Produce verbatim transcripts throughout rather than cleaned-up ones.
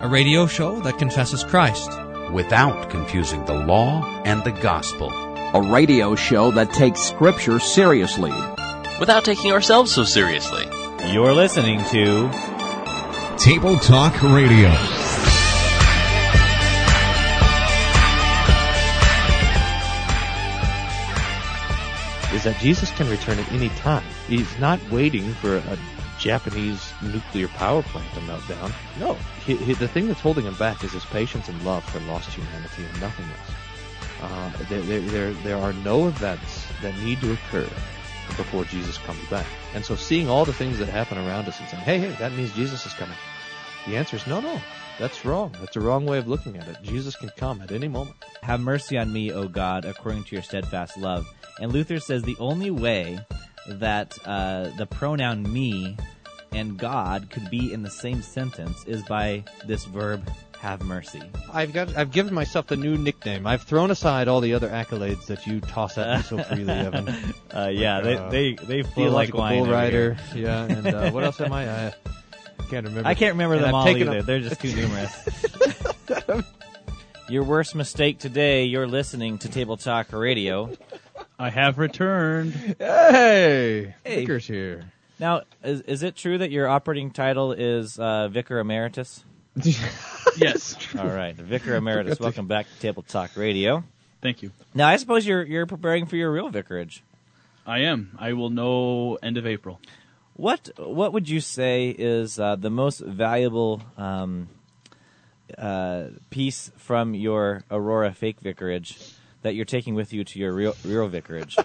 a radio show that confesses Christ without confusing the law and the gospel, a radio show that takes Scripture seriously without taking ourselves so seriously. You're listening to Table Talk Radio. Is that Jesus can return at any time. He's not waiting for a Japanese nuclear power plant to melt down. No. He, he, the thing that's holding him back is his patience and love for lost humanity and nothing else. Uh, there, there, there, there are no events that need to occur before Jesus comes back. And so seeing all the things that happen around us and saying, hey, hey, that means Jesus is coming. The answer is no, no. That's wrong. That's the wrong way of looking at it. Jesus can come at any moment. Have mercy on me, O God, according to your steadfast love. And Luther says the only way that uh, the pronoun me and God could be in the same sentence is by this verb, have mercy. I've got. I've given myself the new nickname. I've thrown aside all the other accolades that you toss at me so freely, Evan. uh, yeah, like, uh, they, they they feel like wine. Bull rider. Yeah, and uh, what else am I? I can't remember. I can't remember and them I've all either. Up. They're just too numerous. Your worst mistake today, you're listening to Table Talk Radio. I have returned. Hey! Hey. Vicar's here. Now, is, is it true that your operating title is uh, Vicar Emeritus? Yes. All right. Vicar Emeritus, welcome back to Table Talk Radio. Thank you. Now, I suppose you're you're preparing for your real vicarage. I am. I will know end of April. What what would you say is uh, the most valuable um, uh, piece from your Aurora fake vicarage that you're taking with you to your real, real vicarage?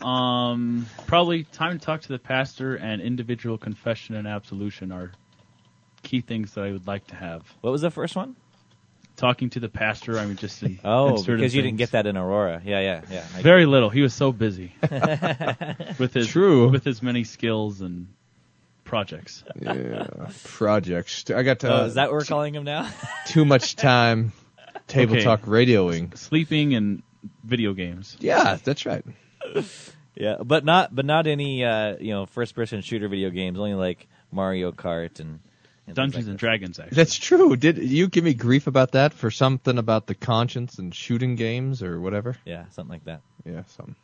um, probably time to talk to the pastor and individual confession and absolution are key things that I would like to have. What was the first one? Talking to the pastor. I mean, just in, oh, because you things. Didn't get that in Aurora. Yeah, yeah, yeah. I Very guess. Little. He was so busy with his True. with his many skills and projects. Yeah, projects. I got to. Oh, is that what we're t- calling him now? Too much time. Table okay. Talk radioing, S- sleeping, and video games. Yeah, that's right. Yeah, but not but not any uh, you know first person shooter video games. Only like Mario Kart and. Dungeons and Dragons, actually. That's true. Did you give me grief about that for something about the conscience and shooting games or whatever? Yeah, something like that. Yeah, something.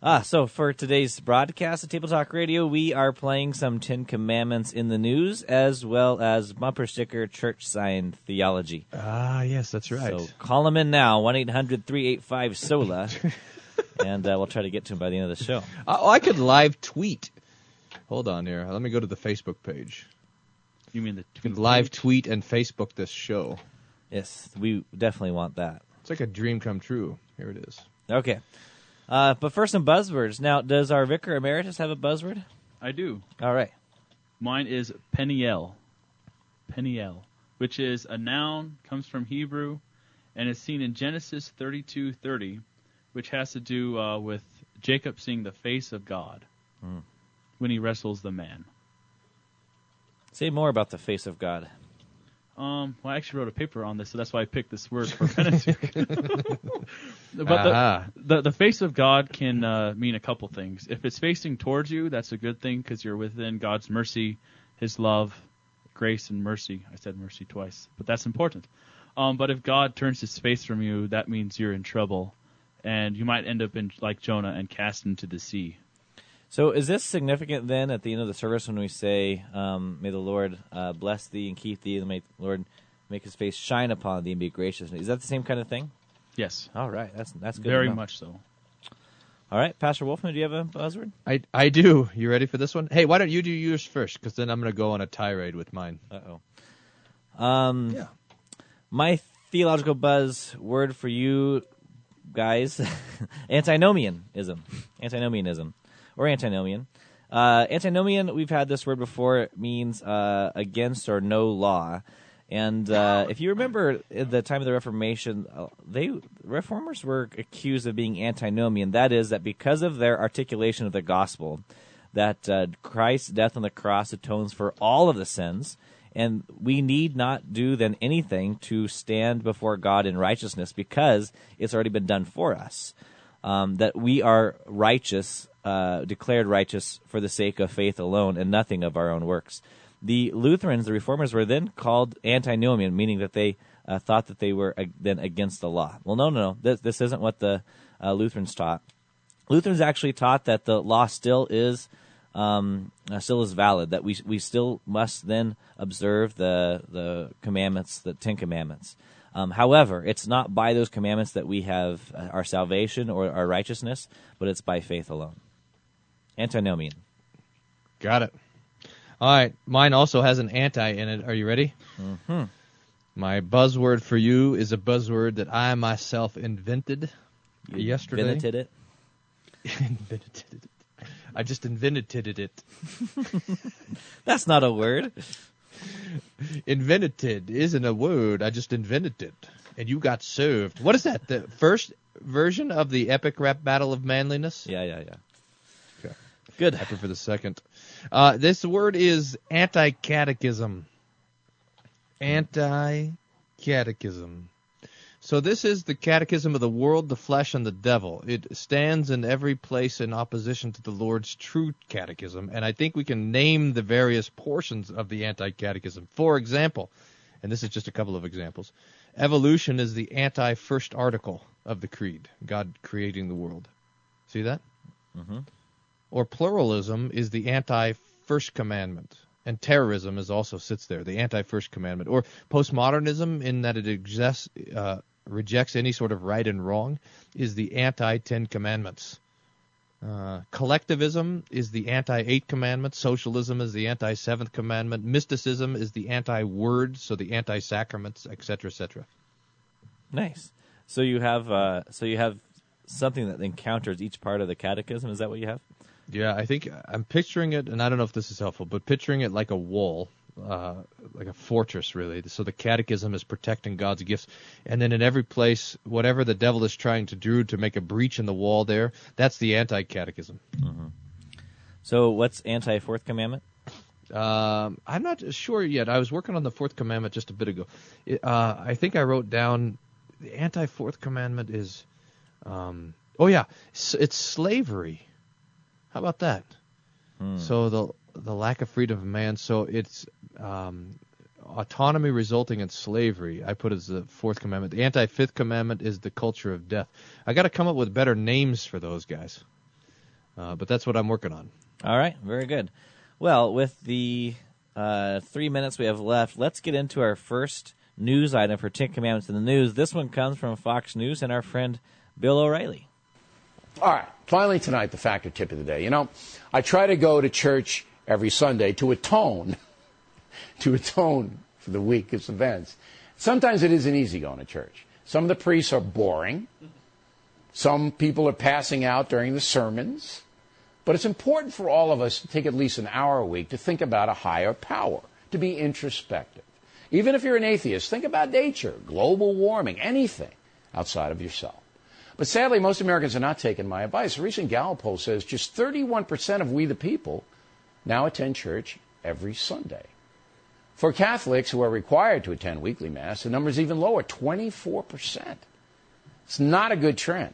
Ah, so for today's broadcast of Table Talk Radio, we are playing some Ten Commandments in the News, as well as bumper sticker church sign theology. Ah, yes, that's right. So call them in now, one eight hundred three eight five SOLA, and uh, we'll try to get to them by the end of the show. Oh, I could live tweet. Hold on here. Let me go to the Facebook page. You mean the tweet? You can live tweet and Facebook this show. Yes, we definitely want that. It's like a dream come true. Here it is. Okay. Uh, but first, some buzzwords. Now, does our Vicar Emeritus have a buzzword? I do. All right. Mine is Peniel. Peniel, which is a noun, comes from Hebrew, and is seen in Genesis thirty-two thirty, which has to do uh, with Jacob seeing the face of God mm. when he wrestles the man. Say more about the face of God. Um, well, I actually wrote a paper on this, so that's why I picked this word for Pentateuch. But uh-huh. the, the the face of God can uh, mean a couple things. If it's facing towards you, that's a good thing because you're within God's mercy, His love, grace, and mercy. I said mercy twice, but that's important. Um, but if God turns His face from you, that means you're in trouble, and you might end up in like Jonah and cast into the sea. So is this significant then at the end of the service when we say, um, may the Lord uh, bless thee and keep thee, and may the Lord make his face shine upon thee and be gracious? Is that the same kind of thing? Yes. All right. That's that's good. Very much so. All right. Pastor Wolfman, do you have a buzzword? I, I do. You ready for this one? Hey, why don't you do yours first, because then I'm going to go on a tirade with mine. Uh-oh. Um, yeah. My theological buzzword for you guys, antinomianism. Antinomianism. Or antinomian. Uh, antinomian, we've had this word before. It means uh, against or no law. And uh, if you remember at the time of the Reformation, they Reformers were accused of being antinomian. That is, that because of their articulation of the gospel, that uh, Christ's death on the cross atones for all of the sins, and we need not do then anything to stand before God in righteousness because it's already been done for us. Um, that we are righteous Uh, declared righteous for the sake of faith alone and nothing of our own works. The Lutherans, the Reformers, were then called antinomian, meaning that they uh, thought that they were uh, then against the law. Well, no, no, no. This, this isn't what the uh, Lutherans taught. Lutherans actually taught that the law still is um, uh, still is valid, that we we still must then observe the the commandments, the Ten Commandments. Um, however, it's not by those commandments that we have uh, our salvation or our righteousness, but it's by faith alone. Antinomian. Got it. All right, mine also has an anti in it. Are you ready? Mm-hmm. My buzzword for you is a buzzword that I myself invented you yesterday. Invented it? Invented it. I just invented it. That's not a word. Invented isn't a word. I just invented it, and you got served. What is that? The first version of the epic rap battle of manliness? Yeah, yeah, yeah. Okay. Good. I prefer the second. Uh, this word is anti-catechism. Anti-catechism. So this is the catechism of the world, the flesh, and the devil. It stands in every place in opposition to the Lord's true catechism, and I think we can name the various portions of the anti-catechism. For example, and this is just a couple of examples, evolution is the anti-first article of the creed, God creating the world. See that? Mm-hmm. Or pluralism is the anti-first commandment, and terrorism is also sits there, the anti-first commandment. Or postmodernism, in that it exists, uh, rejects any sort of right and wrong, is the anti-ten commandments. Uh, collectivism is the anti-eight commandment. Socialism is the anti-seventh commandment. Mysticism is the anti-word, so the anti-sacraments, et cetera, et cetera. Nice. So you have uh, so you have something that encounters each part of the catechism. Is that what you have? Yeah, I think I'm picturing it, and I don't know if this is helpful, but picturing it like a wall, uh, like a fortress, really. So the catechism is protecting God's gifts. And then in every place, whatever the devil is trying to do to make a breach in the wall there, that's the anti-catechism. Mm-hmm. So what's anti-fourth commandment? Um, I'm not sure yet. I was working on the fourth commandment just a bit ago. It, uh, I think I wrote down the anti-fourth commandment is, um, oh yeah, it's slavery. How about that? Hmm. So the the lack of freedom of man, so it's um, autonomy resulting in slavery, I put as the fourth commandment. The anti-fifth commandment is the culture of death. I got to come up with better names for those guys, uh, but that's what I'm working on. All right, very good. Well, with the uh, three minutes we have left, let's get into our first news item for Ten Commandments in the News. This one comes from Fox News and our friend Bill O'Reilly. All right. Finally tonight, the factor tip of the day. You know, I try to go to church every Sunday to atone, to atone for the week's events. Sometimes it isn't easy going to church. Some of the priests are boring. Some people are passing out during the sermons. But it's important for all of us to take at least an hour a week to think about a higher power, to be introspective. Even if you're an atheist, think about nature, global warming, anything outside of yourself. But sadly, most Americans are not taking my advice. A recent Gallup poll says just thirty-one percent of we the people now attend church every Sunday. For Catholics who are required to attend weekly Mass, the number is even lower, twenty-four percent. It's not a good trend,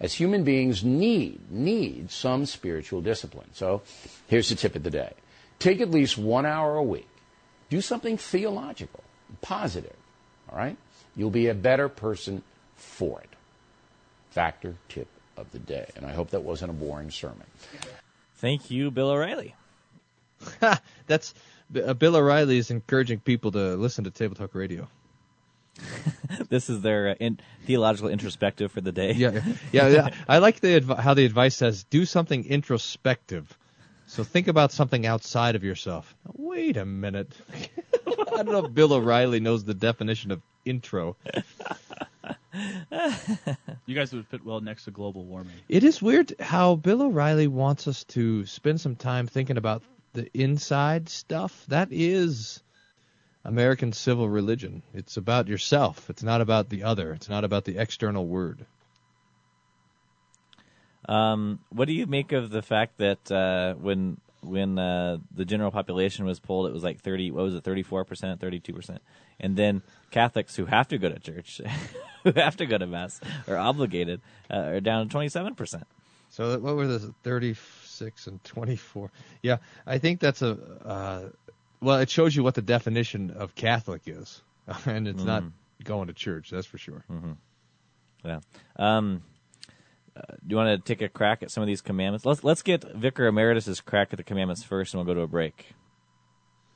as human beings need, need some spiritual discipline. So here's the tip of the day. Take at least one hour a week. Do something theological, positive, all right? You'll be a better person for it. Factor tip of the day. And I hope that wasn't a boring sermon. Thank you, Bill O'Reilly. That's uh, Bill O'Reilly is encouraging people to listen to Table Talk Radio. This is their uh, in, theological introspective for the day. Yeah, yeah, yeah. I like the adv- how the advice says, do something introspective. So think about something outside of yourself. Wait a minute. I don't know if Bill O'Reilly knows the definition of intro. You guys would fit well next to global warming. It is weird how Bill O'Reilly wants us to spend some time thinking about the inside stuff. That is American civil religion. It's about yourself. It's not about the other. It's not about the external word. Um, what do you make of the fact that uh, when when uh, the general population was polled, it was like thirty. What was it? thirty-four percent, thirty-two percent, and then Catholics who have to go to church, who have to go to Mass, are obligated, uh, are down to twenty-seven percent. So what were the thirty-six and twenty-four? Yeah, I think that's a uh, Well, it shows you what the definition of Catholic is, and it's mm-hmm. not going to church, that's for sure. Mm-hmm. Yeah. Um, uh, do you want to take a crack at some of these commandments? Let's let's get Vicar Emeritus's crack at the commandments first, and we'll go to a break.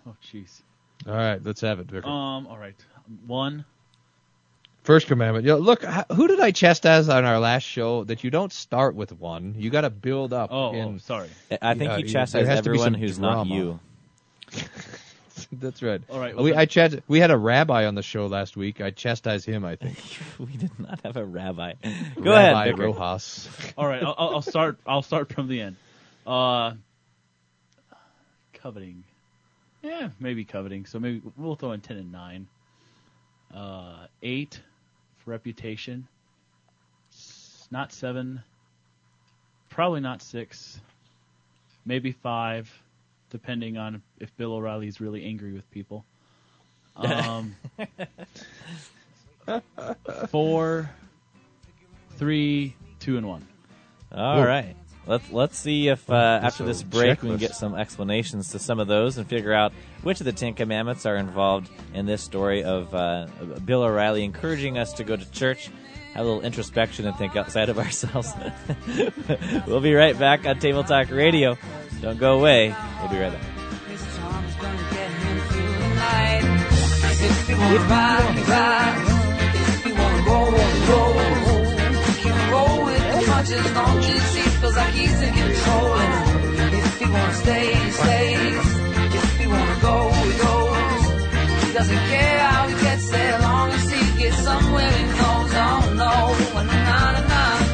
Oh, jeez. All right, let's have it, Vicar. Um, all right. One. First commandment. You know, look, who did I chastise on our last show that you don't start with one? You got to build up. Oh, in, oh, sorry. I think uh, you chastise everyone who's drama. Not you. That's right. All right. Well, we, I chast- we had a rabbi on the show last week. I chastised him, I think. We did not have a rabbi. Go rabbi ahead, Vicar. Rojas. All right. I'll, I'll start. I'll start from the end. Uh, coveting. Yeah, maybe coveting. So maybe we'll throw in ten and nine. Uh, eight for reputation. S- not seven. Probably not six. Maybe five. Depending on if Bill O'Reilly is really angry with people. Um, four, three, two, and one. All Whoa. Right. Let's let's see if uh, after this break checklist. We can get some explanations to some of those and figure out which of the Ten Commandments are involved in this story of uh, Bill O'Reilly encouraging us to go to church, have a little introspection, and think outside of ourselves. We'll be right back on Table Talk Radio. Don't go away. We'll be right back. If you want to ride, ride. If you want to roll, roll, roll. You can roll with the punches, long as he feels like he's in control. And if you want to stay, stay. If you want to go, go. He doesn't care how he gets there, long as he gets somewhere and goes on. No, na na na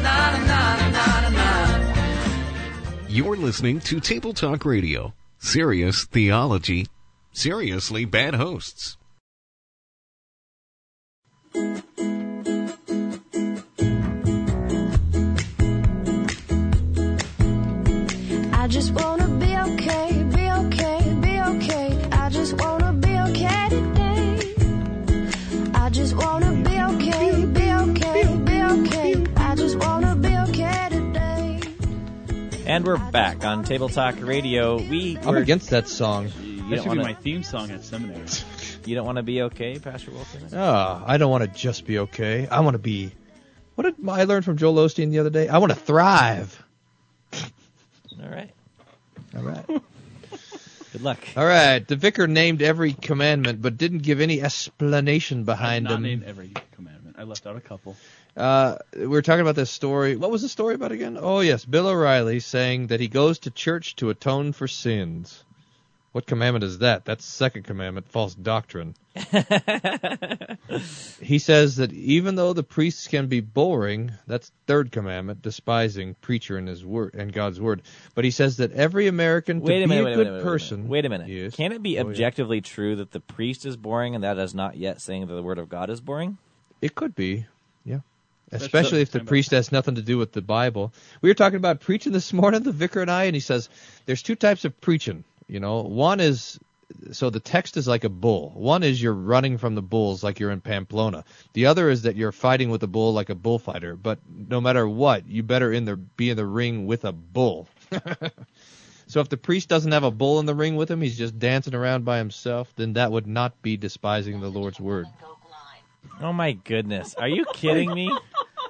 na na na na na. You're listening to Table Talk Radio. Serious theology. Seriously bad hosts. I just want to be okay, be okay, be okay. I just want to be okay today. I just want to be okay, be okay, be okay. I just want to be okay today. And we're back on Table Talk Radio. We I'm were, against that song. That should wanna, be my theme song at seminary. You don't want to be okay, Pastor Wilson? Oh, I don't want to just be okay. I want to be... What did I learn from Joel Osteen the other day? I want to thrive. All right. All right. Good luck. All right. The vicar named every commandment, but didn't give any explanation behind them. I did not them. Name every commandment. I left out a couple. Uh, we were talking about this story. What was the story about again? Oh, yes, Bill O'Reilly saying that he goes to church to atone for sins. What commandment is that? That's the second commandment, false doctrine. He says that even though the priests can be boring, that's third commandment, despising preacher and his word and God's word. But he says that every American to wait a minute, be a wait good a minute, person. Wait a minute. Yes. Can it be objectively oh, yeah. true that the priest is boring and that is not yet saying that the word of God is boring? It could be. Yeah. Especially if the priest has nothing to do with the Bible. We were talking about preaching this morning, the vicar and I, and he says there's two types of preaching. You know, one is so the text is like a bull. One is you're running from the bulls like you're in Pamplona. The other is that you're fighting with a bull like a bullfighter. But no matter what, you better in the be in the ring with a bull. So if the priest doesn't have a bull in the ring with him, he's just dancing around by himself. Then that would not be despising the Lord's word. Oh, my goodness. Are you kidding me?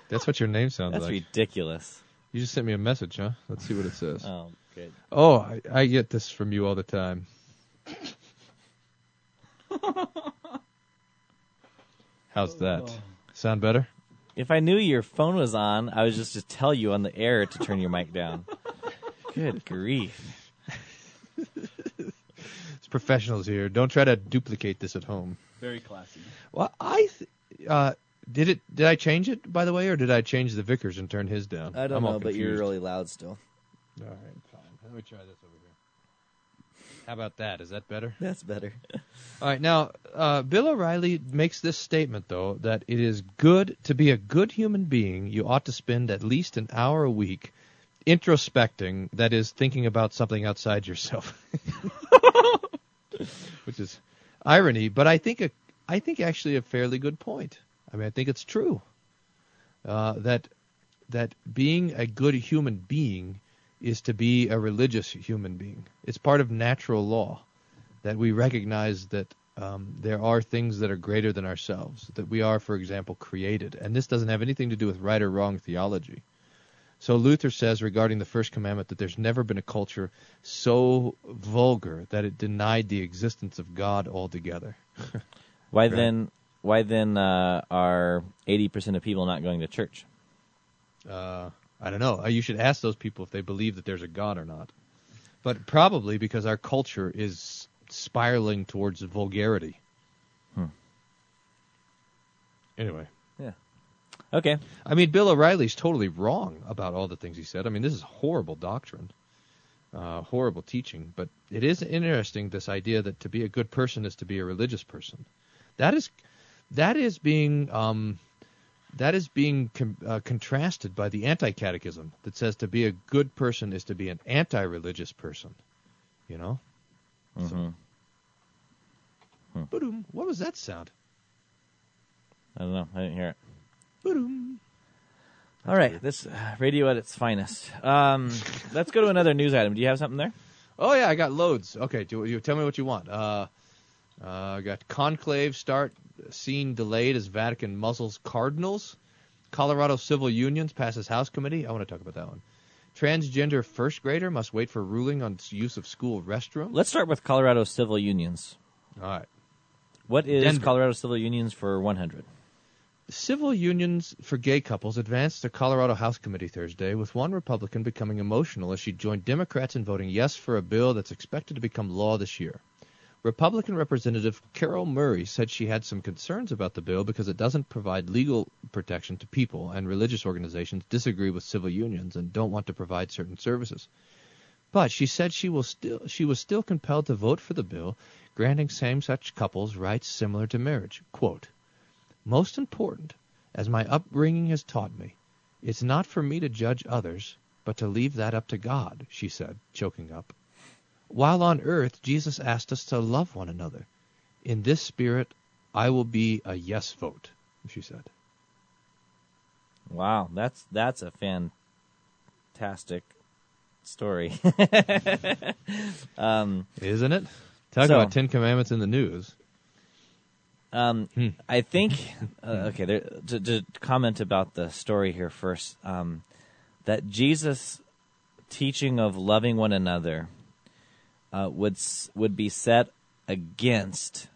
That's what your name sounds That's like. That's ridiculous. You just sent me a message, huh? Let's see what it says. Oh, good. Oh, I, I get this from you all the time. How's that? Sound better? If I knew your phone was on, I was just to tell you on the air to turn your mic down. Good grief. It's professionals here. Don't try to duplicate this at home. Very classy. Well, I th- uh, did it. Did I change it, by the way, or did I change the vicar's and turn his down? I don't I'm know, but you're really loud still. All right, fine. Let me try this over here. How about that? Is that better? That's better. All right, now uh, Bill O'Reilly makes this statement though that it is good to be a good human being. You ought to spend at least an hour a week introspecting. That is, thinking about something outside yourself, which is. Irony, but I think a, I think actually a fairly good point. I mean, I think it's true uh, that that being a good human being is to be a religious human being. It's part of natural law. that we recognize that um, there are things that are greater than ourselves, that we are, for example, created. And this doesn't have anything to do with right or wrong theology. So Luther says regarding the first commandment that there's never been a culture so vulgar that it denied the existence of God altogether. Why right? then Why then uh, are eighty percent of people not going to church? Uh, I don't know. You should ask those people if they believe that there's a God or not. But probably because our culture is spiraling towards vulgarity. Hmm. Anyway. Yeah. Okay. I mean, Bill O'Reilly's totally wrong about all the things he said. I mean, this is horrible doctrine, uh, horrible teaching. But it is interesting, this idea that to be a good person is to be a religious person. That is, that is being, um, that is being com- uh, contrasted by the anti-catechism that says to be a good person is to be an anti-religious person. You know. Mm-hmm. So. Hmm. Ba-doom. What was that sound? I don't know. I didn't hear it. All right, weird. This uh, radio at its finest. Um, let's go to another news item. Do you have something there? Oh, yeah, I got loads. Okay, do you tell me what you want. Uh, uh, I got conclave start scene delayed as Vatican muzzles cardinals. Colorado Civil Unions passes House Committee. I want to talk about that one. Transgender first grader must wait for ruling on use of school restroom. Let's start with Colorado Civil Unions. All right. What is Denver. Colorado Civil Unions for one hundred? Civil unions for gay couples advanced to Colorado House Committee Thursday, with one Republican becoming emotional as she joined Democrats in voting yes for a bill that's expected to become law this year. Republican Representative Carol Murray said she had some concerns about the bill because it doesn't provide legal protection to people, and religious organizations disagree with civil unions and don't want to provide certain services. But she said she will still she was still compelled to vote for the bill, granting same-sex couples rights similar to marriage. Quote, "Most important, as my upbringing has taught me, it's not for me to judge others, but to leave that up to God," she said, choking up. "While on earth, Jesus asked us to love one another. In this spirit, I will be a yes vote," she said. Wow, that's that's a fantastic story. um, Isn't it? Talk so, about Ten Commandments in the news. Um, hmm. I think, uh, okay, there, to, to comment about the story here first, um, that Jesus' teaching of loving one another uh, would would be set against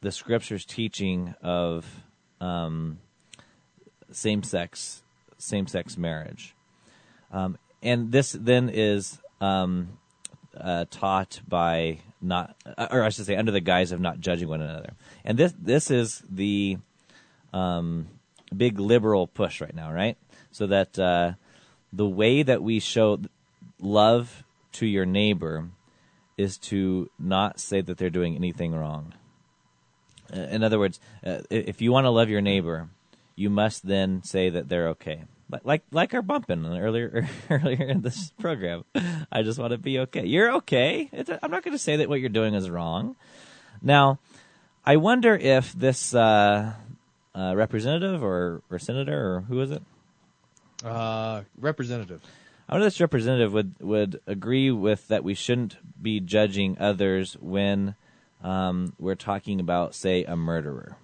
the Scripture's teaching of um, same-sex same-sex marriage, um, and this then is um, uh, taught by. Not, or I should say, under the guise of not judging one another. And this this is the um, big liberal push right now, right? So that uh, the way that we show love to your neighbor is to not say that they're doing anything wrong. In other words, uh, if you want to love your neighbor, you must then say that they're okay. Like like our bumping earlier earlier in this program, I just want to be okay. You're okay. It's a, I'm not going to say that what you're doing is wrong. Now, I wonder if this uh, uh, representative or, or senator or who is it? Uh, representative. I wonder if this representative would, would agree with that we shouldn't be judging others when um, we're talking about, say, a murderer.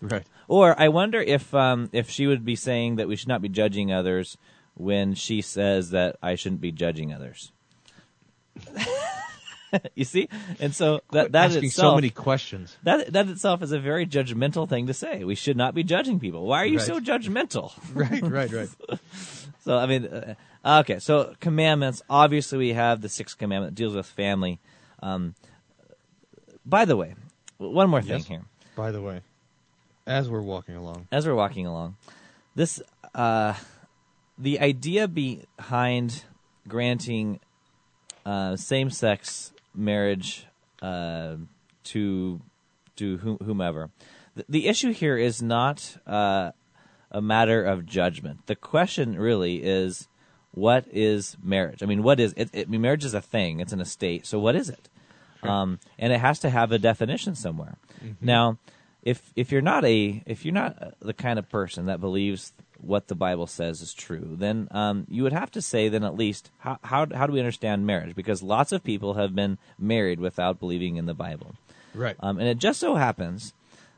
Right. Or I wonder if um, if she would be saying that we should not be judging others when she says that I shouldn't be judging others. You see, and so that that asking itself, so many questions. That that itself is a very judgmental thing to say. We should not be judging people. Why are you right. so judgmental? Right, right, right. So I mean, uh, okay. So commandments. Obviously, we have the sixth commandment that deals with family. Um, by the way, one more thing yes. here. By the way. As we're walking along. As we're walking along. This, uh, the idea behind granting uh, same-sex marriage uh, to to whomever. The, the issue here is not uh, a matter of judgment. The question really is, what is marriage? I mean, what is it? it marriage is a thing. It's an estate. So what is it? Sure. Um, and it has to have a definition somewhere. Mm-hmm. Now... if if you're not a if you're not the kind of person that believes what the Bible says is true, then um, you would have to say then at least how, how how do we understand marriage? Because lots of people have been married without believing in the Bible, right? Um, and it just so happens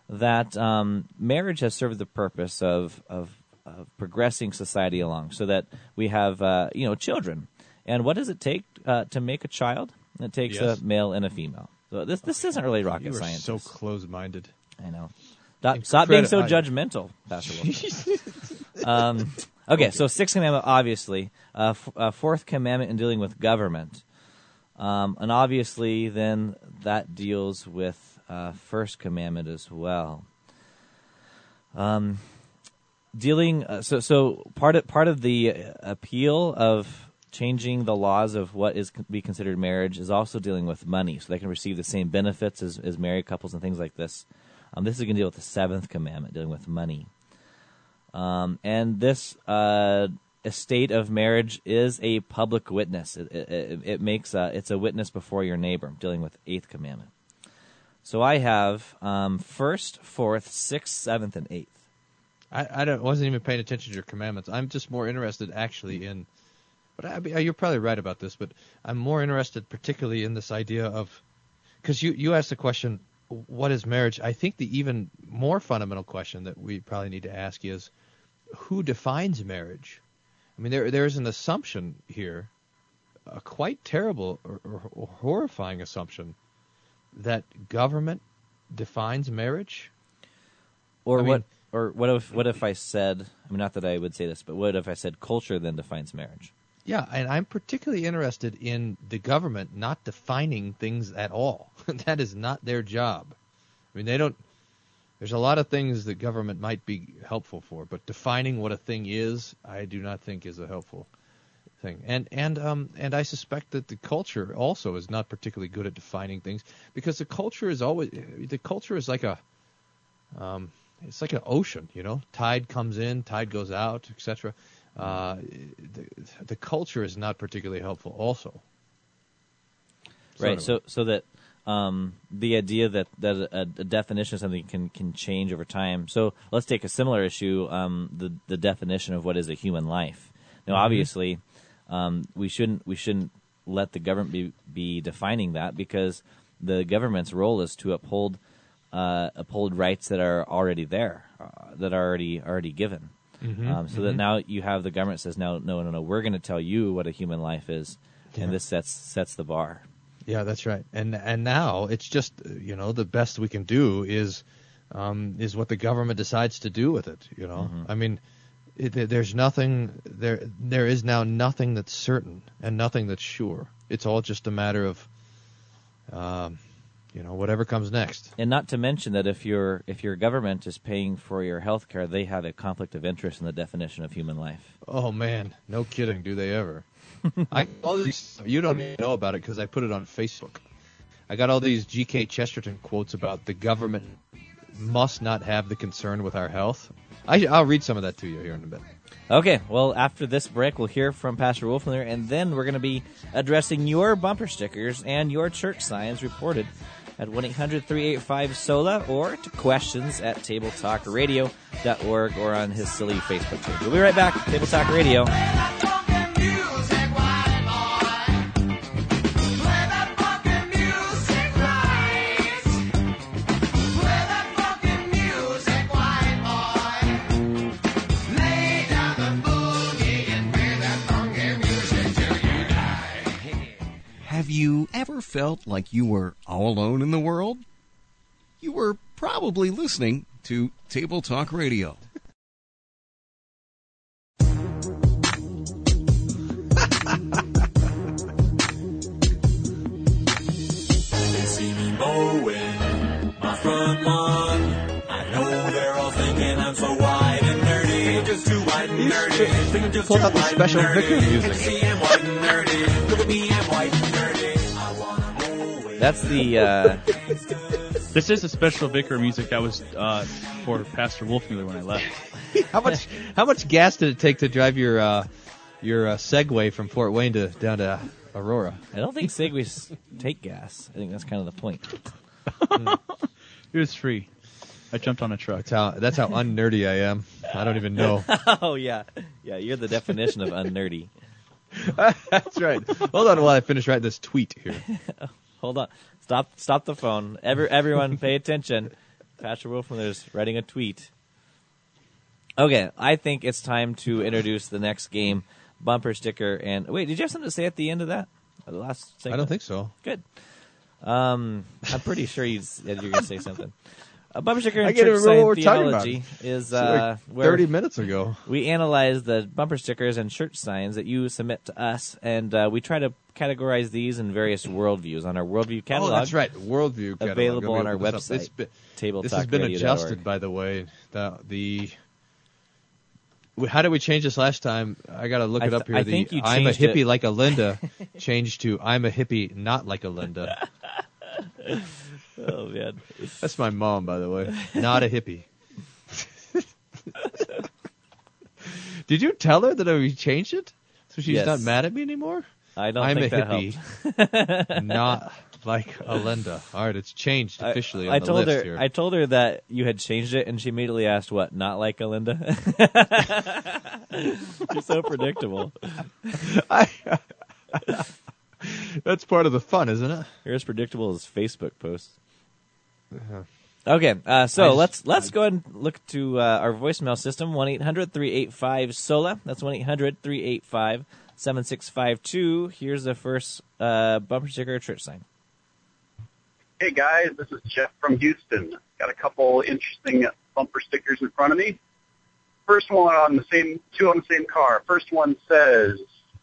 that um, marriage has served the purpose of, of of progressing society along, so that we have uh, you know children. And what does it take uh, to make a child? It takes yes. a male and a female. So this this oh, isn't really rocket science. You are so close-minded. I know. Stop, stop being so judgmental, Pastor Wilson. um, okay, okay, so sixth commandment, obviously. Uh, f- uh, fourth commandment in dealing with government. Um, and obviously, then, that deals with uh, first commandment as well. Um, dealing uh, so so part of part of the appeal of changing the laws of what is to be considered marriage is also dealing with money, so they can receive the same benefits as, as married couples and things like this. Um, this is going to deal with the seventh commandment, dealing with money. Um, and this uh, estate of marriage is a public witness. It, it, it makes a, it's a witness before your neighbor, dealing with eighth commandment. So I have um, first, fourth, sixth, seventh, and eighth. I, I don't, wasn't even paying attention to your commandments. I'm just more interested actually in... But I, you're probably right about this, but I'm more interested particularly in this idea of, because you, you asked the question, what is marriage? I think the even more fundamental question that we probably need to ask is, who defines marriage? I mean, there there is an assumption here, a quite terrible or, or, or horrifying assumption, that government defines marriage. Or I what? Mean, or what if what if I said? I mean, not that I would say this, but what if I said culture then defines marriage? Yeah, and I'm particularly interested in the government not defining things at all. That is not their job. I mean, they don't – there's a lot of things that government might be helpful for, but defining what a thing is I do not think is a helpful thing. And and um and I suspect that the culture also is not particularly good at defining things, because the culture is always – the culture is like a um, – it's like an ocean, you know. Tide comes in, tide goes out, et cetera. Uh, the, the culture is not particularly helpful also. So right, so so that um, the idea that, that a, a definition of something can, can change over time. So let's take a similar issue, um, the, the definition of what is a human life. Now, mm-hmm. obviously, um, we shouldn't we shouldn't let the government be, be defining that, because the government's role is to uphold uh, uphold rights that are already there, uh, that are already already given. Mm-hmm, um, so mm-hmm. that now you have the government says, no, no, no, no, we're going to tell you what a human life is, yeah. and this sets sets the bar. Yeah, that's right. And and now it's just, you know, the best we can do is um, is what the government decides to do with it. You know, mm-hmm. I mean, it, there's nothing there. There is now nothing that's certain and nothing that's sure. It's all just a matter of, um, you know, whatever comes next. And not to mention that if your if your government is paying for your health care, they have a conflict of interest in the definition of human life. Oh, man. No kidding. Do they ever. I all these, you don't even know about it because I put it on Facebook. I got all these G K Chesterton quotes about the government must not have the concern with our health. I, I'll read some of that to you here in a bit. Okay. Well, after this break, we'll hear from Pastor Wolfmiller, and then we're going to be addressing your bumper stickers and your church signs reported at one eight hundred three eight five SOLA, or to questions at table talk radio dot org, or on his silly Facebook page. We'll be right back. Table Talk Radio. Have you ever felt like you were all alone in the world? You were probably listening to Table Talk Radio. They see me mowing my front lawn. I know they're all thinking I'm so wide and nerdy. Just too wide and nerdy. Just too wide and nerdy. Can see I'm wide and nerdy. Look at me, I'm wide and nerdy. That's the. Uh... This is a special vicar music that was uh, for Pastor Wolfmiller when I left. How much? How much gas did it take to drive your uh, your uh, Segway from Fort Wayne to down to Aurora? I don't think Segways take gas. I think that's kind of the point. It was free. I jumped on a truck. That's how, that's how unnerdy I am. I don't even know. Oh, yeah. Yeah, you're the definition of unnerdy. That's right. Hold on while I finish writing this tweet here. Hold on. Stop Stop the phone. Every, everyone, pay attention. Pastor Wolfman is writing a tweet. Okay, I think it's time to introduce the next game, bumper sticker. And wait, did you have something to say at the end of that? Or the last segment? I don't think so. Good. Um, I'm pretty sure you you're going to say something. A bumper sticker in church science theology is uh, like thirty minutes ago. We analyze the bumper stickers and church signs that you submit to us, and uh, we try to categorize these in various worldviews on our worldview catalog. Oh, that's right, worldview catalog available on our website. Been, Table this Talk has been Radio. adjusted, org. by the way. The, the how did we change this last time? I got to look it th- up here. I the, think you I'm a hippie it. like a Linda changed to I'm a hippie not like a Linda. Oh, man. That's my mom, by the way. Not a hippie. Did you tell her that we changed it? So she's yes. not mad at me anymore? I don't I'm think that helped. I'm a hippie, not like a Linda. All right, it's changed officially I, on I the told list her, here. I told her that you had changed it, and she immediately asked, what, not like a Linda? You're so predictable. I... That's part of the fun, isn't it? You're as predictable as Facebook posts. Uh-huh. Okay, uh, so just, let's let's I... go ahead and look to uh, our voicemail system, one eight hundred three eight five S O L A. That's one eight hundred three eight five seven six five two. Here's the first uh, bumper sticker church sign. Hey, guys, this is Jeff from Houston. Got a couple interesting bumper stickers in front of me. First one on the same, two on the same car. First one says...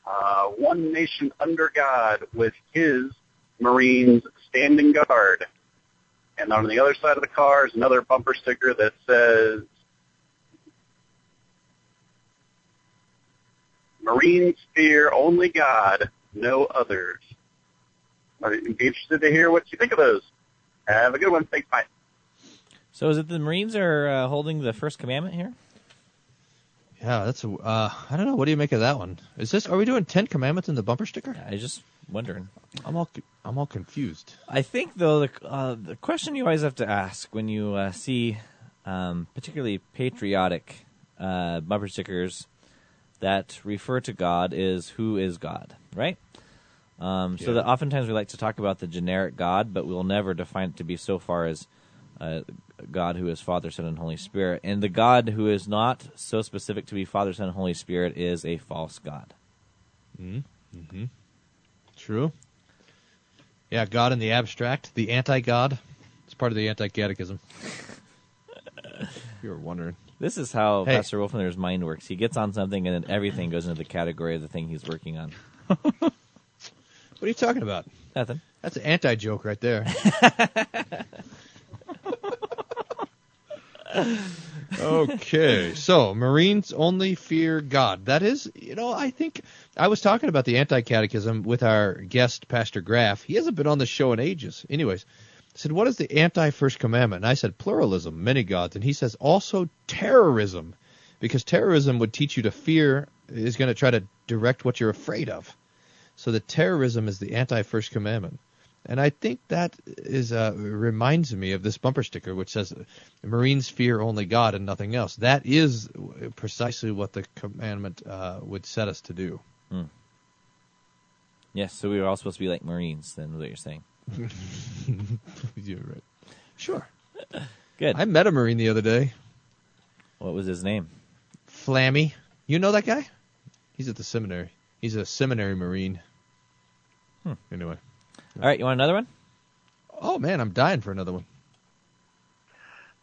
Uh, one nation under God with his Marines standing guard. And on the other side of the car is another bumper sticker that says, Marines fear only God, no others. I'd be interested to hear what you think of those. Have a good one. Thanks. Bye. So is it the Marines are uh, holding the first commandment here? Yeah, that's a, uh I don't know. What do you make of that one? Is this? Are we doing Ten Commandments in the bumper sticker? Yeah, I just wondering. I'm all I'm all confused. I think though the uh, the question you always have to ask when you uh, see um, particularly patriotic uh, bumper stickers that refer to God is who is God, right? Um, so yeah. that oftentimes we like to talk about the generic God, but we'll never define it to be so far as. Uh, God who is Father, Son, and Holy Spirit. And the God who is not so specific to be Father, Son, and Holy Spirit is a false God. Mm-hmm. True. Yeah, God in the abstract, the anti-God. It's part of the anti-catechism. You were wondering. This is how hey. Pastor Wolfner's mind works. He gets on something, and then everything goes into the category of the thing he's working on. What are you talking about? Nothing. That's an anti-joke right there. Okay, so Marines only fear God. That is, you know, I think I was talking about the anti-catechism with our guest, Pastor Graff. He hasn't been on the show in ages. Anyways, I said, what is the anti-first commandment? And I said, pluralism, many gods. And he says, also terrorism, because terrorism would teach you to fear, is going to try to direct what you're afraid of. So the terrorism is the anti-first commandment. And I think that is uh, reminds me of this bumper sticker, which says Marines fear only God and nothing else. That is precisely what the commandment uh, would set us to do. Hmm. Yes, so we were all supposed to be like Marines, then, is what you're saying. You're right. Sure. Good. I met a Marine the other day. What was his name? Flammy. You know that guy? He's at the seminary. He's a seminary Marine. Hmm. Anyway. All right, you want another one? Oh, man, I'm dying for another one.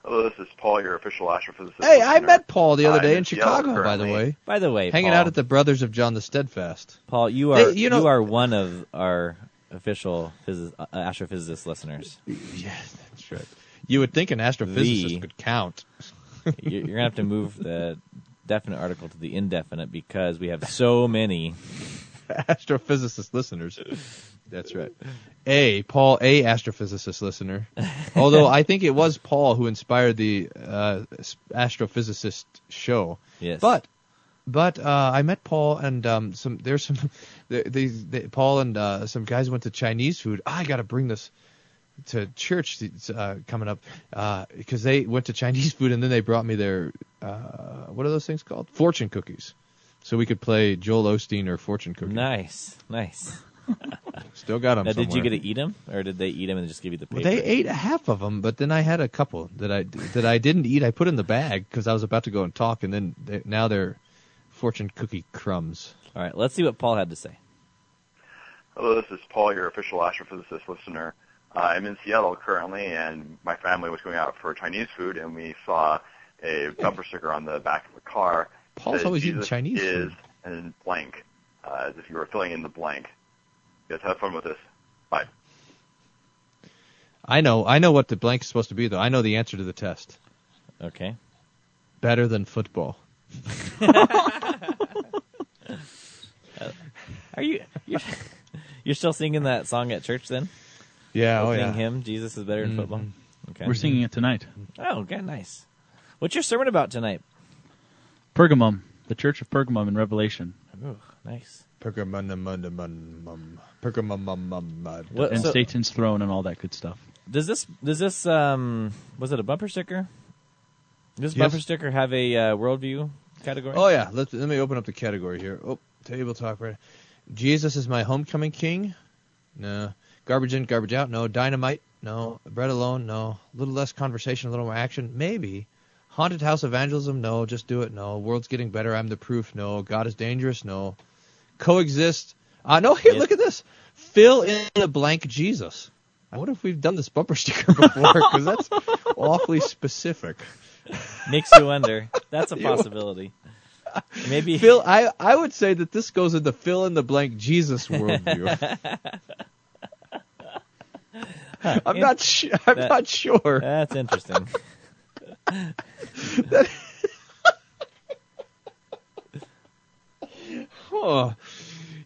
Hello, this is Paul, your official astrophysicist. Hey, listener. I met Paul the other day I'm in Chicago, by the way. By the way, Hanging Paul, out at the Brothers of John the Steadfast. Paul, you are, they, you know, you are one of our official phys- uh, astrophysicist listeners. Yes, that's right. You would think an astrophysicist the, could count. You're going to have to move the definite article to the indefinite because we have so many... astrophysicist listeners. That's right. A, Paul, a astrophysicist listener. Although I think it was Paul who inspired the uh, astrophysicist show. Yes. But but uh, I met Paul and um, some there's some they, they, they, Paul and uh, some guys went to Chinese food. I got to bring this to church uh, coming up because uh, they went to Chinese food, and then they brought me their uh, what are those things called? Fortune cookies. So we could play Joel Osteen or fortune cookies. Nice, nice. Still got them. Now, did you get to eat them, or did they eat them and just give you the paper? Well, they ate half of them, but then I had a couple that I that I didn't eat. I put in the bag because I was about to go and talk, and then they, now they're fortune cookie crumbs. All right, let's see what Paul had to say. Hello, this is Paul, your official astrophysicist listener. Uh, I'm in Seattle currently, and my family was going out for Chinese food, and we saw a bumper sticker on the back of the car. Paul's always Jesus eating Chinese is food. And blank, uh, as if you were filling in the blank. You guys have fun with this. Bye. I know, I know what the blank is supposed to be, though. I know the answer to the test. Okay. Better than football. Are you? You're, you're still singing that song at church, then? Yeah, oh yeah. Him, Jesus is better than mm-hmm. football. Okay. We're singing it tonight. Oh, okay, nice. What's your sermon about tonight? Pergamum, the Church of Pergamum in Revelation. Oh, nice. Pergamum, Pergamum, and so, Satan's throne and all that good stuff. Does this? Does this? Um, was it a bumper sticker? Does this yes. bumper sticker have a uh, worldview category? Oh yeah. Let Let me open up the category here. Oh, table talk right. Jesus is my homecoming king. No. Nah. Garbage in, garbage out. No. Dynamite. No. Bread alone. No. A little less conversation, a little more action. Maybe. Haunted house evangelism. No. Just do it. No. World's getting better. I'm the proof. No. God is dangerous. No. Coexist. Uh, no. Here, yeah. Look at this. Fill in the blank Jesus. I wonder if we've done this bumper sticker before, because that's awfully specific. Makes you wonder. That's a possibility. Maybe. Phil, I, I would say that this goes into fill in the blank Jesus worldview. Huh. I'm In- not. Sh- I'm that, not sure. That's interesting. that- oh,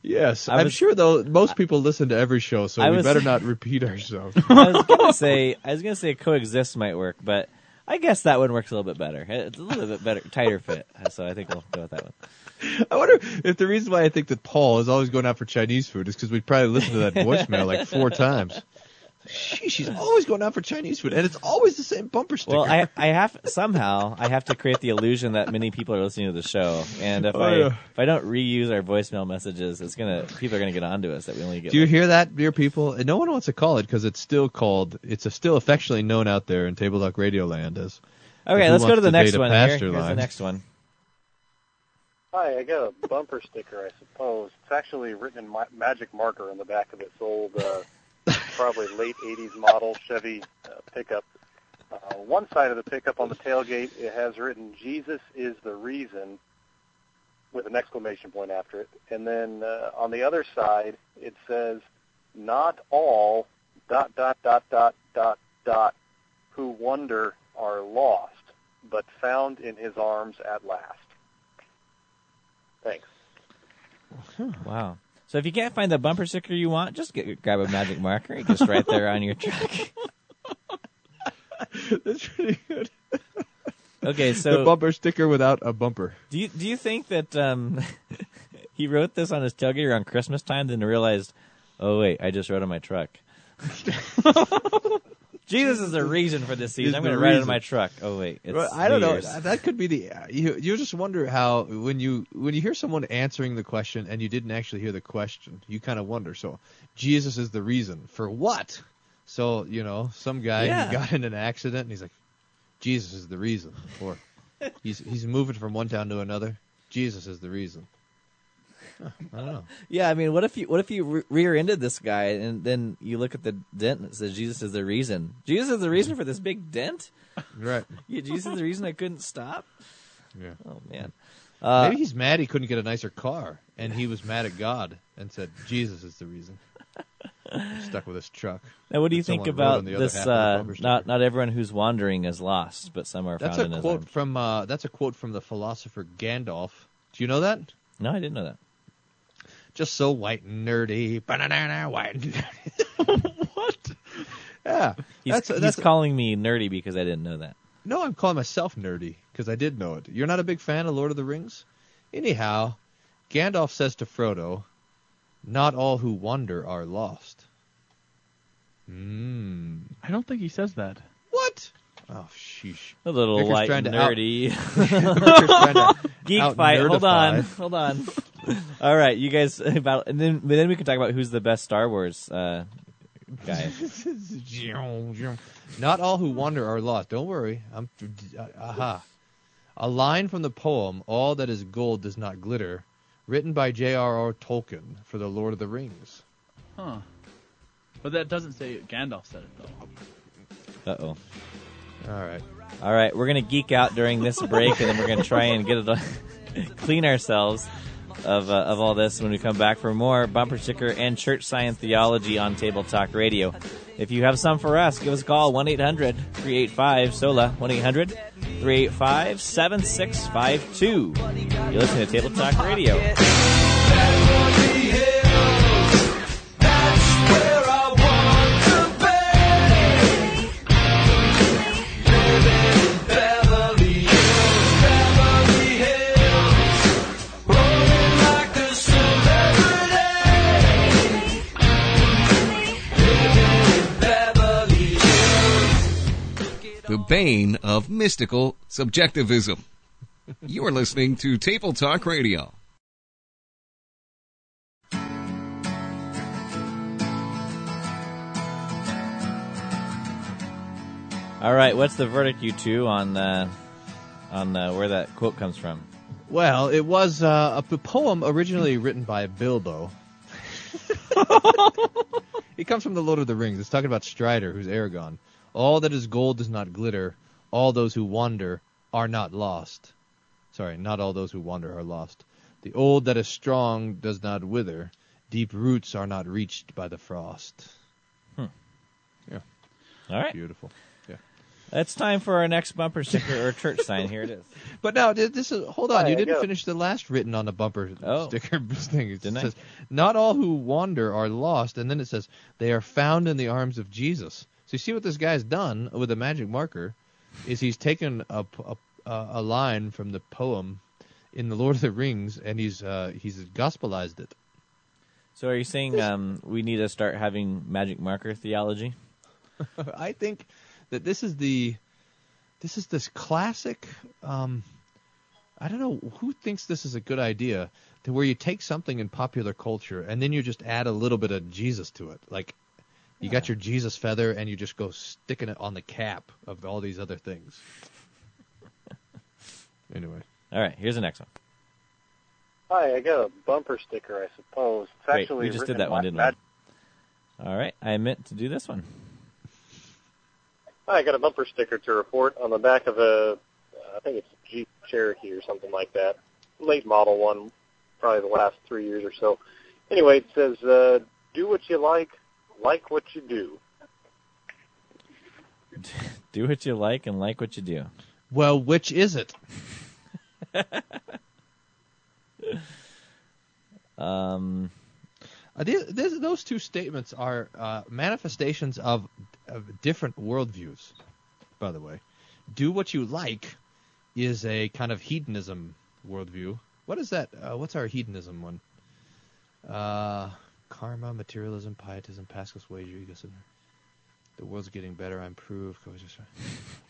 yes. Was, I'm sure, though. Most people listen to every show, so I we was, better not repeat ourselves. I was gonna say. I was gonna say coexist might work, but I guess that one works a little bit better. It's a little bit better, tighter fit. So I think we'll go with that one. I wonder if the reason why I think that Paul is always going out for Chinese food is because we'd probably listened to that voicemail like four times. Sheesh, she's always going out for Chinese food, and it's always the same bumper sticker. Well, I, I have somehow I have to create the illusion that many people are listening to the show, and if oh, I yeah. if I don't reuse our voicemail messages, it's gonna people are gonna get onto us that we only get. Do you like, hear that, dear people? And no one wants to call it because it's still called. It's a still affectionately known out there in Table Talk Radio land as. Okay, let's go to the next one. Here. Here's the next one. Hi, I got a bumper sticker, I suppose. It's actually written in ma- magic marker on the back of this old. Uh, probably late eighties model Chevy uh, pickup. Uh, one side of the pickup on the tailgate, it has written, Jesus is the reason, with an exclamation point after it. And then uh, on the other side, it says, not all, dot, dot, dot, dot, dot, dot, who wander are lost, but found in his arms at last. Thanks. Wow. So if you can't find the bumper sticker you want, just get, grab a magic marker. It's just right there on your truck. That's pretty good. Okay, so the bumper sticker without a bumper. Do you do you think that um, he wrote this on his tailgate around Christmas time, then realized, oh wait, I just wrote on my truck. Jesus is the reason for this season. I'm going to write it on my truck. Oh wait, it's well, I don't know. That could be the. You, you just wonder how when you when you hear someone answering the question and you didn't actually hear the question, you kind of wonder. So Jesus is the reason for what? So you know, some guy yeah. got in an accident and he's like, Jesus is the reason, or he's he's moving from one town to another. Jesus is the reason. Huh, I don't know. Yeah, I mean, what if you what if you re- rear-ended this guy and then you look at the dent and it says Jesus is the reason. Jesus is the reason for this big dent? Right. Yeah, Jesus is the reason I couldn't stop? Yeah. Oh, man. Uh, Maybe he's mad he couldn't get a nicer car and he was mad at God and said Jesus is the reason. I'm stuck with this truck. Now, what do you think about this, uh, not not everyone who's wandering is lost, but some are that's found a in quote his from uh, That's a quote from the philosopher Gandalf. Do you know that? No, I didn't know that. Just so white and nerdy. Ba-na-na-na, white and nerdy. What? Yeah. He's, that's, he's that's, calling me nerdy because I didn't know that. No, I'm calling myself nerdy because I did know it. You're not a big fan of Lord of the Rings? Anyhow, Gandalf says to Frodo, not all who wander are lost. Mm. I don't think he says that. What? Oh, sheesh. A little Vicker's light and nerdy. Out... Geek fight. Hold on. Hold on. All right, you guys. About, and then, then we can talk about who's the best Star Wars uh, guy. Not all who wander are lost. Don't worry. I'm. Uh, aha. A line from the poem, All That Is Gold Does Not Glitter, written by J R R Tolkien for The Lord of the Rings. Huh. But that doesn't say Gandalf said it, though. Uh-oh. All right. All right, we're going to geek out during this break, and then we're going to try and get it on, clean ourselves of uh, of all this when we come back for more Bumper Sticker and Church Science Theology on Table Talk Radio. If you have some for us, give us a call, one eight hundred three eight five S O L A, one eight hundred three eight five seven six five two. You're listening to Table Talk Radio. The bane of mystical subjectivism. You are listening to Table Talk Radio. All right, what's the verdict, you two, on uh, on uh, where that quote comes from? Well, it was uh, a poem originally written by Bilbo. It comes from The Lord of the Rings. It's talking about Strider, who's Aragorn. All that is gold does not glitter. All those who wander are not lost. Sorry, not all those who wander are lost. The old that is strong does not wither. Deep roots are not reached by the frost. Hmm. Yeah. All right. Beautiful. Yeah. It's time for our next bumper sticker or church sign. Here it is. But now, this is. Hold on. Right, you didn't go. Finish the last written on the bumper oh. sticker thing. It didn't says, I? Not all who wander are lost. And then it says, they are found in the arms of Jesus. So you see what this guy's done with a magic marker is he's taken a, a, a line from the poem in The Lord of the Rings, and he's uh, he's gospelized it. So are you saying um, we need to start having magic marker theology? I think that this is the this is this classic. Um, I don't know who thinks this is a good idea, to where you take something in popular culture and then you just add a little bit of Jesus to it, like. You got your Jesus feather, and you just go sticking it on the cap of all these other things. Anyway. All right, here's the next one. Hi, I got a bumper sticker, I suppose. It's Wait, actually we just did that one, didn't we? All right, I meant to do this one. Hi, I got a bumper sticker to report on the back of a, uh, I think it's a Jeep Cherokee or something like that. Late model one, probably the last three years or so. Anyway, it says, uh, do what you like. Like what you do. Do what you like and like what you do. Well, which is it? um, uh, these, these, those two statements are uh, manifestations of, of different worldviews, by the way. Do what you like is a kind of hedonism worldview. What is that? Uh, what's our hedonism one? Uh... Karma, materialism, pietism, Pascal's wager, egoism. The world's getting better. I improve.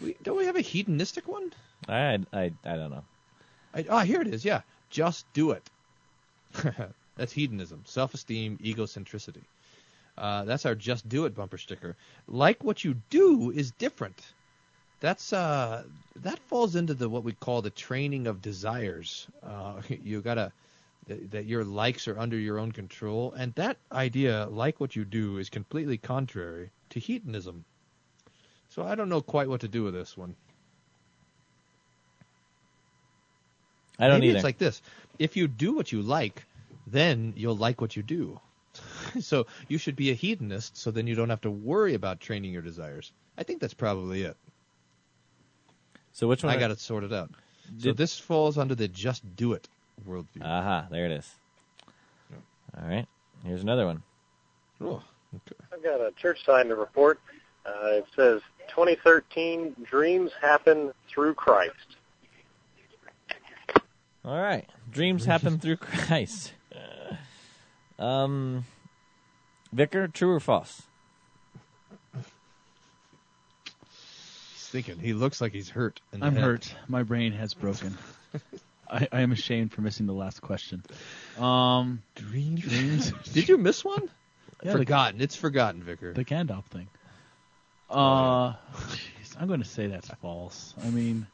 We, don't we have a hedonistic one? I I, I don't know. I, oh, here it is. Yeah, just do it. That's hedonism, self-esteem, egocentricity. Uh, that's our "just do it" bumper sticker. Like what you do is different. That's uh, that falls into the what we call the training of desires. Uh, you gotta. That your likes are under your own control, and that idea, like what you do, is completely contrary to hedonism. So I don't know quite what to do with this one. I don't Maybe either. It's like this. If you do what you like, then you'll like what you do. So you should be a hedonist, so then you don't have to worry about training your desires. I think that's probably it. So which one? I are... got it sorted out. Did... So this falls under the just do it. Worldview. Aha, there it is. Yep. All right, here's another one. Oh, okay. I've got a church sign to report. Uh, it says, twenty thirteen, dreams happen through Christ. All right, dreams happen through Christ. Uh, um, Vicar, true or false? thinking. He looks like he's hurt. I'm head. hurt. My brain has broken. I, I am ashamed for missing the last question. Um, dreams. dreams. Did you miss one? Yeah, forgotten. The, it's forgotten, Vicar. The Gandalf thing. Uh, geez, I'm going to say that's false. I mean,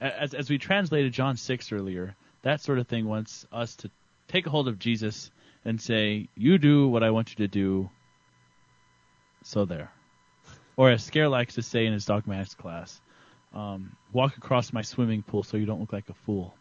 as as we translated John six earlier, that sort of thing wants us to take a hold of Jesus and say, "You do what I want you to do, so there." Or as Scare likes to say in his dogmatics class, um, "Walk across my swimming pool so you don't look like a fool."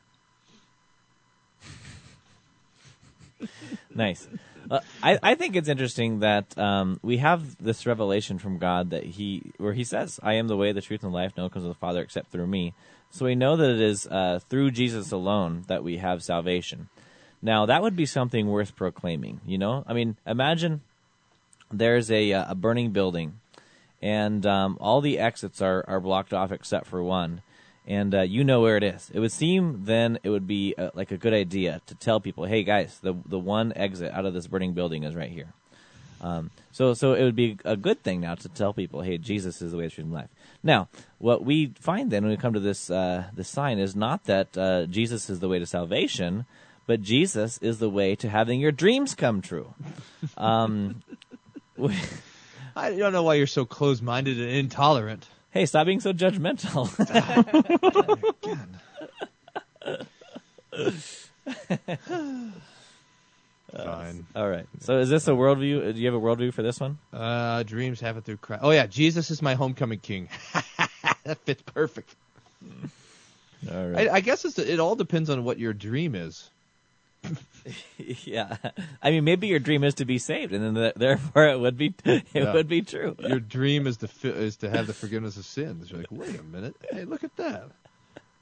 Nice. Uh, I, I think it's interesting that um, we have this revelation from God that he, where he says, "I am the way, the truth, and the life. No one comes to the Father except through me." So we know that it is uh, through Jesus alone that we have salvation. Now, that would be something worth proclaiming, you know? I mean, imagine there's a a burning building, and um, all the exits are, are blocked off except for one, and uh, you know where it is. It would seem then it would be uh, like a good idea to tell people, "Hey, guys, the the one exit out of this burning building is right here." Um, so so it would be a good thing now to tell people, "Hey, Jesus is the way, the truth, and life." Now, what we find then when we come to this, uh, this sign is not that uh, Jesus is the way to salvation, but Jesus is the way to having your dreams come true. Um, I don't know why you're so closed-minded and intolerant. Hey, stop being so judgmental. Again. Fine. Uh, all right. So is this a worldview? Do you have a worldview for this one? Uh, dreams happen through Christ. Oh, yeah. Jesus is my homecoming king. That fits perfect. All right. I, I guess it's, it all depends on what your dream is. Yeah, I mean, maybe your dream is to be saved, and then the, therefore it would be it yeah. would be true. Your dream is to fi- is to have the forgiveness of sins. You're like, wait a minute, hey, look at that.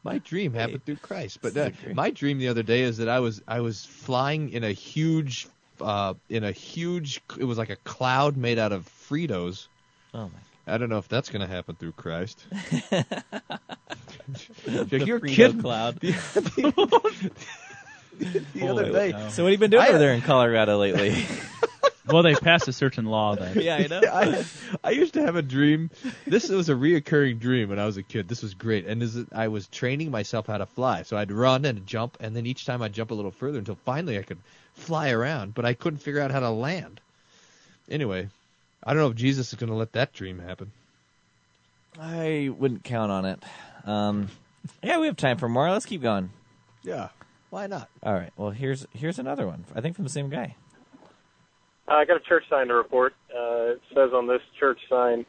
My dream happened hey, through Christ, but uh, my dream the other day is that I was I was flying in a huge uh, in a huge. It was like a cloud made out of Fritos. Oh my. I don't know if that's going to happen through Christ. You're Frito kidding. Cloud. The Holy other day. No. So what have you been doing I, over there in Colorado lately? Well, they passed a certain law then. Yeah, I know. I, I used to have a dream. This was a reoccurring dream when I was a kid. This was great. And this is, I was training myself how to fly. So I'd run and jump, and then each time I'd jump a little further until finally I could fly around, but I couldn't figure out how to land. Anyway, I don't know if Jesus is going to let that dream happen. I wouldn't count on it. Um, yeah, we have time for more. Let's keep going. Yeah. Why not? All right. Well, here's here's another one, I think, from the same guy. Uh, I got a church sign to report. Uh, it says on this church sign,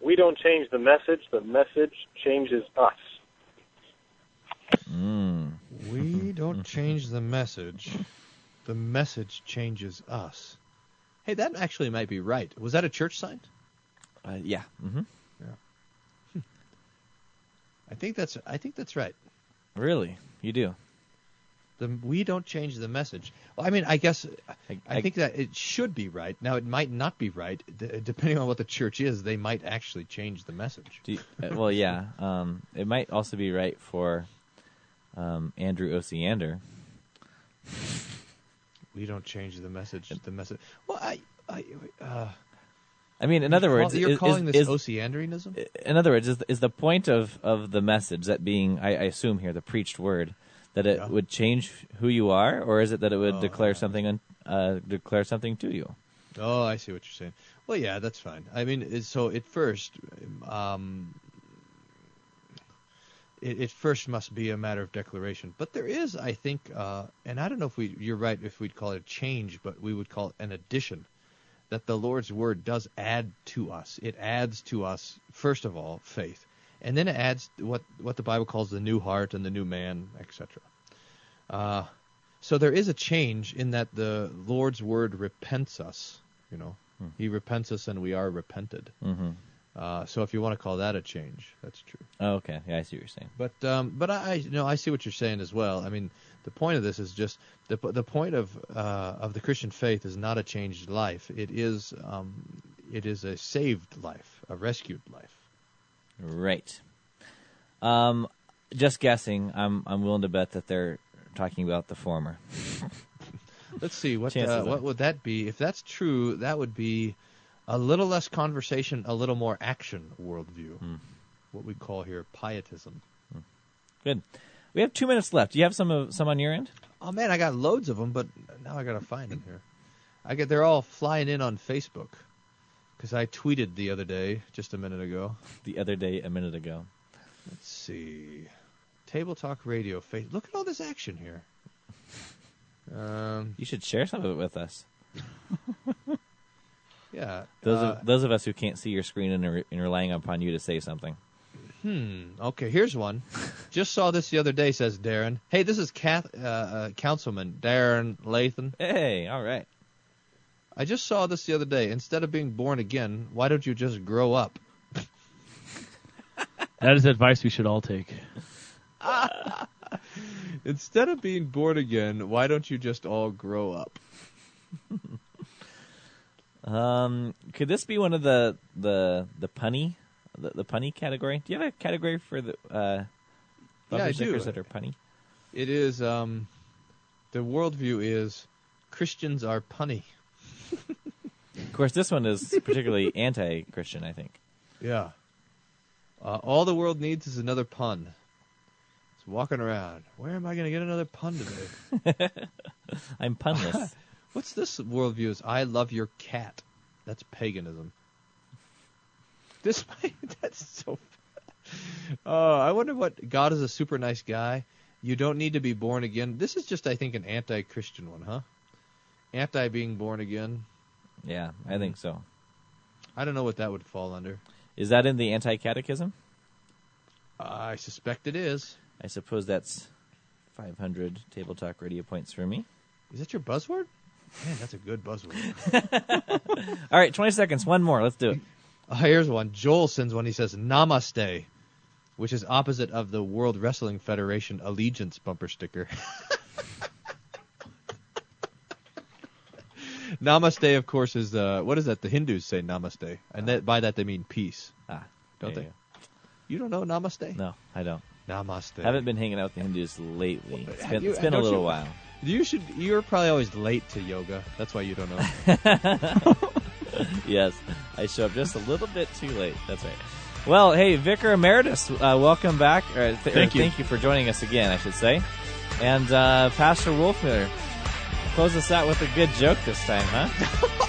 "We don't change the message. The message changes us." Mm. We don't change the message. The message changes us. Hey, that actually might be right. Was that a church sign? Uh, yeah. Mm-hmm. Yeah. Hm. I think that's I think that's right. Really? You do? The, we don't change the message. Well, I mean, I guess I, I think that it should be right. Now, it might not be right. D- depending on what the church is, they might actually change the message. You, well, yeah. Um, it might also be right for um, Andrew Osiander. We don't change the message. The message. Well, I... I uh... I mean, in other words, you're calling this Osianderism? In other words, is, is the point of, of the message, that being, I, I assume here, the preached word, that it yeah. would change who you are, or is it that it would oh, declare right. something uh, declare something to you? Oh, I see what you're saying. Well, yeah, that's fine. I mean, so at first, um, it, it first must be a matter of declaration. But there is, I think, uh, and I don't know if we, you're right, if we'd call it a change, but we would call it an addition, that the Lord's word does add to us. It adds to us, first of all, faith. And then it adds what, what the Bible calls the new heart and the new man, et cetera. Uh, so there is a change in that the Lord's word repents us. You know, mm. He repents us, and we are repented. Mm-hmm. Uh, so if you want to call that a change, that's true. Oh, okay, yeah, I see what you're saying. But um, but I you know I see what you're saying as well. I mean, the point of this is just the the point of uh, of the Christian faith is not a changed life. It is um, it is a saved life, a rescued life. Right. Um, just guessing, I'm I'm willing to bet that they're talking about the former. Let's see, what uh, what would that be? If that's true, that would be a little less conversation, a little more action worldview, mm. what we call here pietism. Mm. Good. We have two minutes left. Do you have some of, some on your end? Oh, man, I got loads of them, but now I got to find them here. I get they're all flying in on Facebook because I tweeted the other day, just a minute ago. The other day, a minute ago. Let's see. Table Talk Radio. Face- Look at all this action here. Um, you should share some of it with us. Yeah. Those uh, of, those of us who can't see your screen and are, and relying upon you to say something. Hmm. Okay, here's one. Just saw this the other day, says Darren. Hey, this is Kath, uh, uh, Councilman Darren Latham. Hey, all right. I just saw this the other day. Instead of being born again, why don't you just grow up? That is advice we should all take. Instead of being born again, why don't you just all grow up? Um, could this be one of the the the punny, the, the punny category? Do you have a category for the uh, bumper yeah, stickers that are punny? It is um, the worldview is Christians are punny. Of course, this one is particularly anti-Christian, I think. Yeah. Uh, all the world needs is another pun. It's walking around. Where am I going to get another pun today? I'm punless. What's this worldview is I love your cat. That's paganism. This that's so uh, I wonder what God is a super nice guy. You don't need to be born again. This is just, I think, an anti-Christian one, huh? Anti being born again. Yeah, I think so. I don't know what that would fall under. Is that in the anti-catechism? Uh, I suspect it is. I suppose that's five hundred Table Talk Radio points for me. Is that your buzzword? Man, that's a good buzzword. All right, twenty seconds. One more. Let's do it. Uh, here's one. Joel sends one. He says, Namaste, which is opposite of the World Wrestling Federation Allegiance bumper sticker. Namaste, of course, is uh, what is that? The Hindus say Namaste. And that, by that they mean peace. Ah, don't they? You, you don't know Namaste? No, I don't. Namaste. I haven't been hanging out with the Hindus lately. Well, it's been, you, it's been a little you, while. You should. You're probably always late to yoga. That's why you don't know. Yes, I show up just a little bit too late. That's right. Well, hey, Vicar Emeritus, uh, welcome back. Or, th- thank you. Thank you for joining us again, I should say. And uh, Pastor Wolfner, close us out with a good joke this time, huh?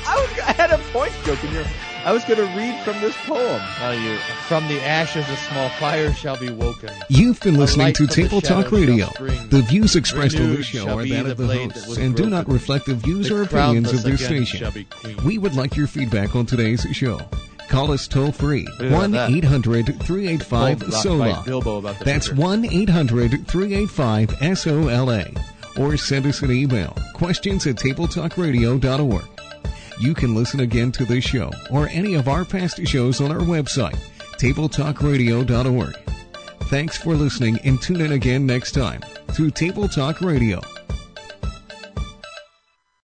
I, was, I had a point joke in your... I was going to read from this poem. Oh, you, from the ashes, a small fire shall be woken. You've been listening to Table Talk Radio. The views expressed on this show are that of the hosts and do not reflect the views or opinions of their station. We would like your feedback on today's show. Call us toll free, one eight hundred three eight five S O L A. That's one eight hundred three eight five S O L A. Or send us an email, questions at table talk radio dot org. You can listen again to this show or any of our past shows on our website, table talk radio dot org. Thanks for listening and tune in again next time to Table Talk Radio.